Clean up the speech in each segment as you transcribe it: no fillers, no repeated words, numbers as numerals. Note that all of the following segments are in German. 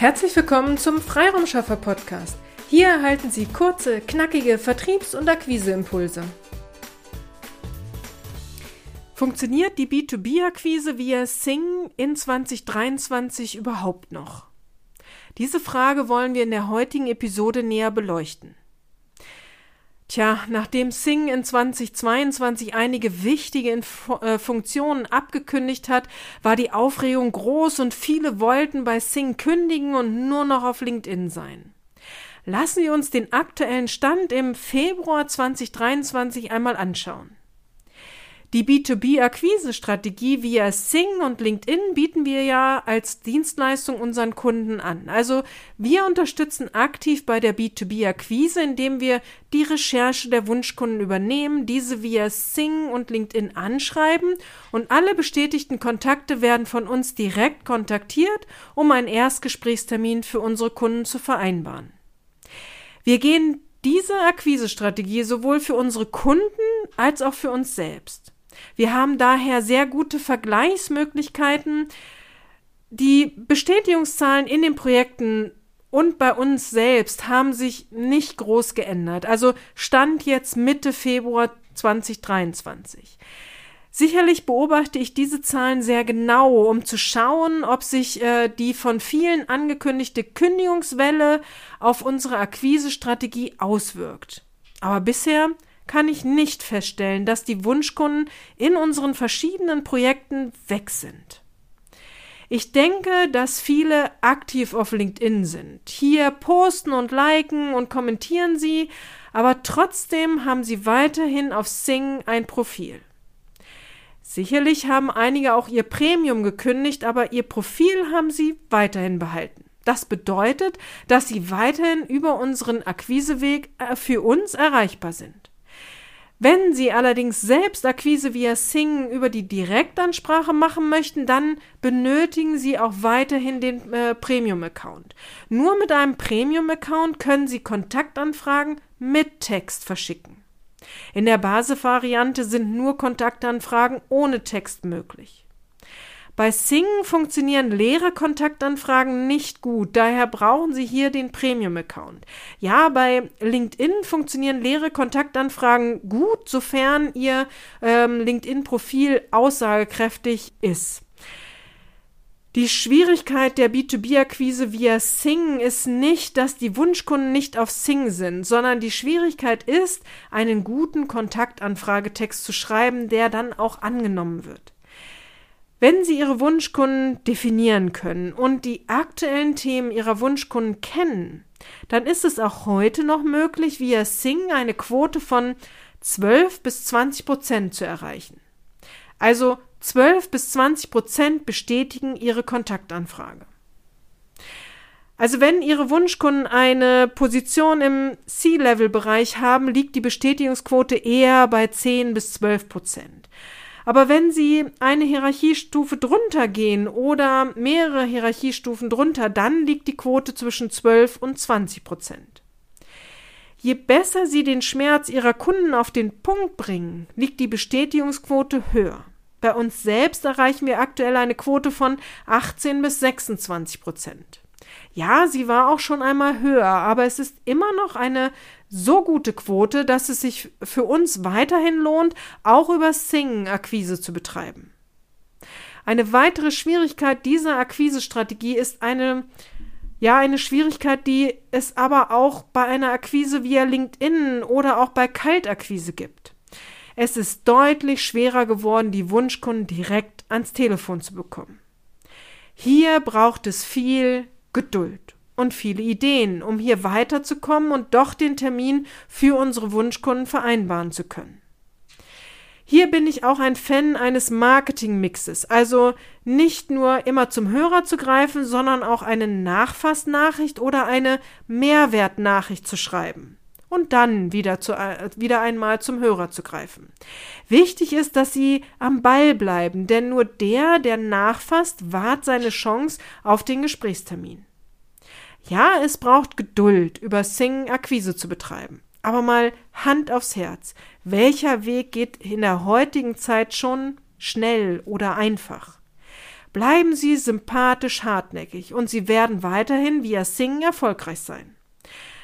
Herzlich willkommen zum Freiraumschaffer-Podcast. Hier erhalten Sie kurze, knackige Vertriebs- und Akquiseimpulse. Funktioniert die B2B-Akquise via Xing in 2023 überhaupt noch? Diese Frage wollen wir in der heutigen Episode näher beleuchten. Tja, nachdem Xing in 2022 einige wichtige Funktionen abgekündigt hat, war die Aufregung groß und viele wollten bei Xing kündigen und nur noch auf LinkedIn sein. Lassen wir uns den aktuellen Stand im Februar 2023 einmal anschauen. Die B2B-Akquise-Strategie via Xing und LinkedIn bieten wir ja als Dienstleistung unseren Kunden an. Also wir unterstützen aktiv bei der B2B-Akquise, indem wir die Recherche der Wunschkunden übernehmen, diese via Xing und LinkedIn anschreiben und alle bestätigten Kontakte werden von uns direkt kontaktiert, um einen Erstgesprächstermin für unsere Kunden zu vereinbaren. Wir gehen diese Akquise-Strategie sowohl für unsere Kunden als auch für uns selbst. Wir haben daher sehr gute Vergleichsmöglichkeiten. Die Bestätigungszahlen in den Projekten und bei uns selbst haben sich nicht groß geändert. Also Stand jetzt Mitte Februar 2023. Sicherlich beobachte ich diese Zahlen sehr genau, um zu schauen, ob sich die von vielen angekündigte Kündigungswelle auf unsere Akquise-Strategie auswirkt. Aber bisher kann ich nicht feststellen, dass die Wunschkunden in unseren verschiedenen Projekten weg sind. Ich denke, dass viele aktiv auf LinkedIn sind. Hier posten und liken und kommentieren sie, aber trotzdem haben sie weiterhin auf Xing ein Profil. Sicherlich haben einige auch ihr Premium gekündigt, aber ihr Profil haben sie weiterhin behalten. Das bedeutet, dass sie weiterhin über unseren Akquiseweg für uns erreichbar sind. Wenn Sie allerdings selbst Akquise via Xing über die Direktansprache machen möchten, dann benötigen Sie auch weiterhin den Premium-Account. Nur mit einem Premium-Account können Sie Kontaktanfragen mit Text verschicken. In der Basisvariante sind nur Kontaktanfragen ohne Text möglich. Bei Xing funktionieren leere Kontaktanfragen nicht gut, daher brauchen Sie hier den Premium-Account. Ja, bei LinkedIn funktionieren leere Kontaktanfragen gut, sofern Ihr LinkedIn-Profil aussagekräftig ist. Die Schwierigkeit der B2B-Akquise via Xing ist nicht, dass die Wunschkunden nicht auf Xing sind, sondern die Schwierigkeit ist, einen guten Kontaktanfragetext zu schreiben, der dann auch angenommen wird. Wenn Sie Ihre Wunschkunden definieren können und die aktuellen Themen Ihrer Wunschkunden kennen, dann ist es auch heute noch möglich, via Xing eine Quote von 12-20% zu erreichen. Also 12-20% bestätigen Ihre Kontaktanfrage. Also wenn Ihre Wunschkunden eine Position im C-Level-Bereich haben, liegt die Bestätigungsquote eher bei 10-12%. Aber wenn Sie eine Hierarchiestufe drunter gehen oder mehrere Hierarchiestufen drunter, dann liegt die Quote zwischen 12-20%. Je besser Sie den Schmerz Ihrer Kunden auf den Punkt bringen, liegt die Bestätigungsquote höher. Bei uns selbst erreichen wir aktuell eine Quote von 18-26%. Ja, sie war auch schon einmal höher, aber es ist immer noch eine so gute Quote, dass es sich für uns weiterhin lohnt, auch über Xing Akquise zu betreiben. Eine weitere Schwierigkeit dieser Akquise-Strategie ist eine Schwierigkeit, die es aber auch bei einer Akquise via LinkedIn oder auch bei Kaltakquise gibt. Es ist deutlich schwerer geworden, die Wunschkunden direkt ans Telefon zu bekommen. Hier braucht es viel Geduld und viele Ideen, um hier weiterzukommen und doch den Termin für unsere Wunschkunden vereinbaren zu können. Hier bin ich auch ein Fan eines Marketingmixes, also nicht nur immer zum Hörer zu greifen, sondern auch eine Nachfassnachricht oder eine Mehrwertnachricht zu schreiben und dann wieder einmal zum Hörer zu greifen. Wichtig ist, dass Sie am Ball bleiben, denn nur der nachfasst, wahrt seine Chance auf den Gesprächstermin. Ja, es braucht Geduld, über Xing Akquise zu betreiben. Aber mal Hand aufs Herz. Welcher Weg geht in der heutigen Zeit schon schnell oder einfach? Bleiben Sie sympathisch hartnäckig und Sie werden weiterhin via Sing erfolgreich sein.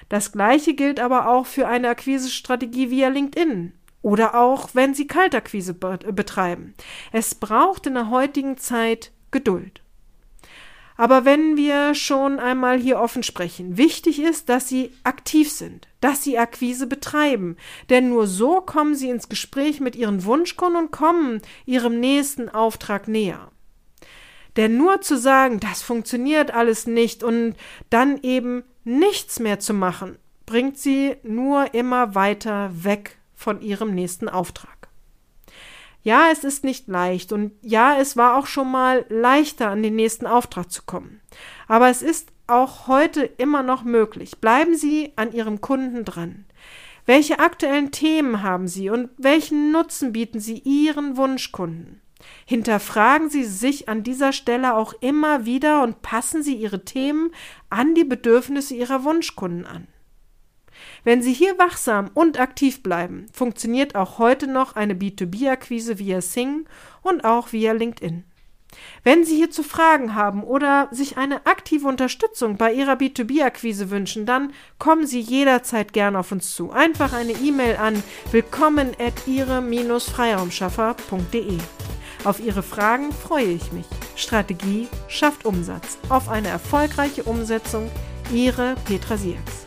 Das Gleiche gilt aber auch für eine Akquise-Strategie via LinkedIn oder auch, wenn Sie Kaltakquise betreiben. Es braucht in der heutigen Zeit Geduld. Aber wenn wir schon einmal hier offen sprechen, wichtig ist, dass Sie aktiv sind, dass Sie Akquise betreiben, denn nur so kommen Sie ins Gespräch mit Ihren Wunschkunden und kommen Ihrem nächsten Auftrag näher. Denn nur zu sagen, das funktioniert alles nicht und dann eben nichts mehr zu machen, bringt Sie nur immer weiter weg von Ihrem nächsten Auftrag. Ja, es ist nicht leicht und ja, es war auch schon mal leichter, an den nächsten Auftrag zu kommen. Aber es ist auch heute immer noch möglich. Bleiben Sie an Ihrem Kunden dran. Welche aktuellen Themen haben Sie und welchen Nutzen bieten Sie Ihren Wunschkunden? Hinterfragen Sie sich an dieser Stelle auch immer wieder und passen Sie Ihre Themen an die Bedürfnisse Ihrer Wunschkunden an. Wenn Sie hier wachsam und aktiv bleiben, funktioniert auch heute noch eine B2B-Akquise via Sing und auch via LinkedIn. Wenn Sie hierzu Fragen haben oder sich eine aktive Unterstützung bei Ihrer B2B-Akquise wünschen, dann kommen Sie jederzeit gerne auf uns zu. Einfach eine E-Mail an willkommen@ihre-freiraumschaffer.de. Auf Ihre Fragen freue ich mich. Strategie schafft Umsatz. Auf eine erfolgreiche Umsetzung. Ihre Petra Sierks.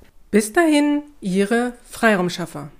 Bis dahin, Ihre Freiraumschaffer.